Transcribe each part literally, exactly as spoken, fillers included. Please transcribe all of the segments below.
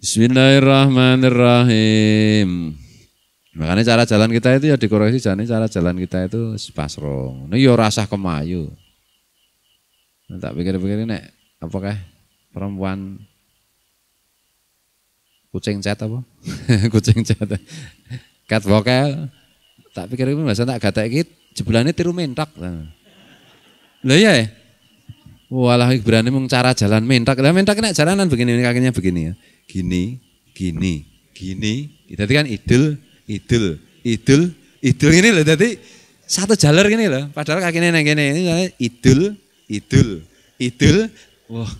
Bismillahirrahmanirrahim. Makanya cara jalan kita itu ya dikoreksi, jadi cara jalan kita itu sepasrong. Ini ya rasah kemayu. Nah, tak pikir-pikir ini, apakah perempuan kucing cat apa? Kucing cat. Cat vocal. Tak pikir ini masa tak gatek iki jebulannya tiru mentak. Lah iya ya. Walah berani mung cara jalan mentak. Lah mentak nek jalanan begini kakinya begini ya. Gini, gini, gini. Tadi kan idul, idul, idul, idul ini loh. Tadi satu jalur gini loh. Padahal kakinya neng gini ini idul, idul, idul. Wah,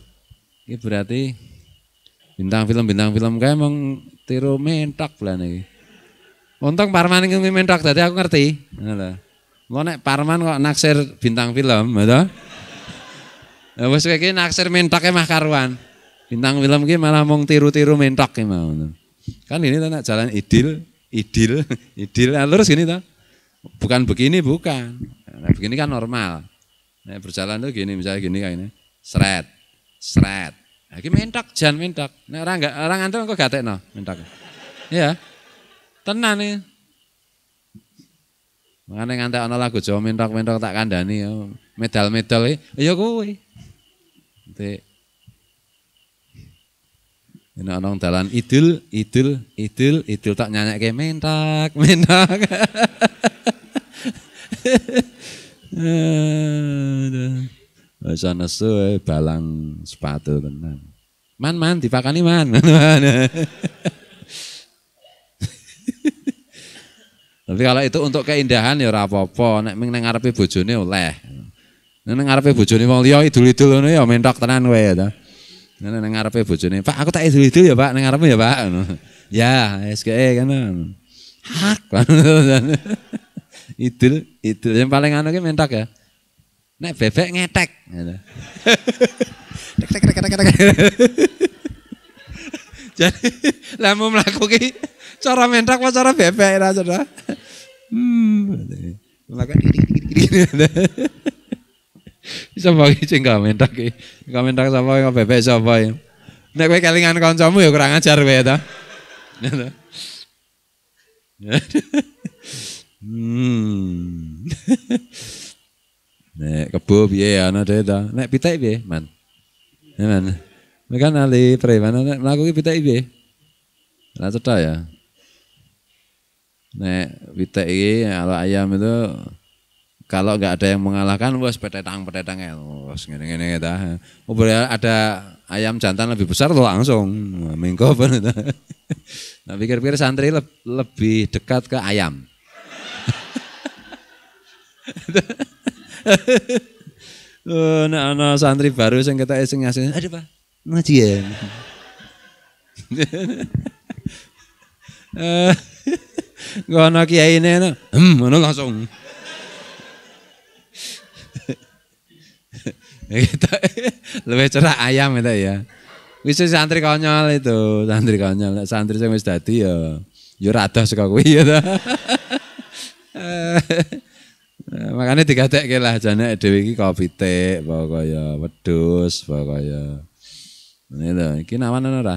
ini berarti bintang film, bintang film kayak emang tiru mentak lah nih. Untung Parman ini mentak tadi aku ngerti. Nah, lo nek Parman kok naksir bintang film, betul? Nah, bos kayak naksir mentaknya mah karuan. Bintang film ki malah mong tiru-tiru mentok ki mau. Kan ini ta jalan idil, idil, idil. Nah, terus gini ta. Bukan begini, bukan. Nah, begini kan normal. Nah, berjalan tuh gini, misalnya gini kayak ini. Sret, sret. Nah, ki mentok, jan mentok. Nek ora enggak ora ngantuk kok gatekno mentok. Iya. Tenan iki. Mangane ngantek ana lagu Jawa mentok-mentok tak kandhani ya. Medal-medal iki ya kuwi. Entek ini orang dalan idul, idul, idul, idul tak nyanyi kayak mentak, mentak. Bisa nesu balang sepatu tenang. Man, man, dipakani man. Tapi kalau itu untuk keindahan ya ora apa-apa. Nek ming nang ngarepe bojone oleh. Nang ngarepe bojone wong liya idul-idul ngono ya mentak tenan kowe ya. Nah, nang ngarepe bojone, Pak aku tak idul-idul ya Pak, nang ngarepe ya Pak. Ya, S K E kan. Hak. Idul, idul yang paling anu ki mentak ya. Nek bebek ngetek. Tek tek tek tek. Jadi, lah mau mlaku ki cara mentak apa cara bebek ra cara. Hmm. Mlaku iki-iki-iki. Sapa iki sing gak mentak iki? Gak mentak sapa kok bebek sapa ya. Nek kowe kelingan kancamu ya kurang ajar kowe ta. Hmm. Nek kebo piye ana dhewe ta? Nek pitik piye, Man? Ya Man. Nek kan ali preman nek mlaku ki pitik piye? Lah cetha ya. Nek pitik iki kalau ayam itu kalau nggak ada yang mengalahkan, wes petetang petetang ya, wes gini-gini kita. Oh boleh ada ayam jantan lebih besar tuh langsung minggu pun. Nah pikir-pikir santri le lebih dekat ke ayam. Nah, nah santri baru yang kita iseng iseng, ada apa? Ngaji ya. Gak nak kiai ini, hmm, mana langsung. Kita lebih cerah ayam itu ya. Bisa santri konyol itu, santri konyol, santri yang wis dadi ya, yo rada saka kuwi ya. Makane digatekke lah jane dhewe iki kaya pitik, kaya wedhus, kaya ngene lho, iki nawan ana ora?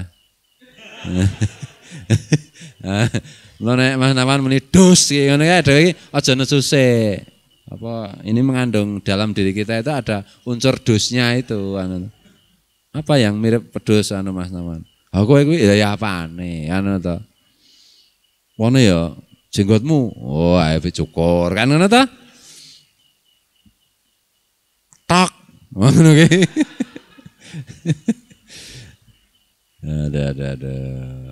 Lho nek mah nawan muni dus iki ngono kae dhewe iki aja nesuse. Apa ini mengandung dalam diri kita itu ada unsur dosnya itu anu. Apa yang mirip pedus anu Mas Naman? Aku kowe kuwi ya apane anu to. Ono ya jenggotmu. Oh, ae cukur kan ngono to? Tok. Ngono ki. Ada ada ada.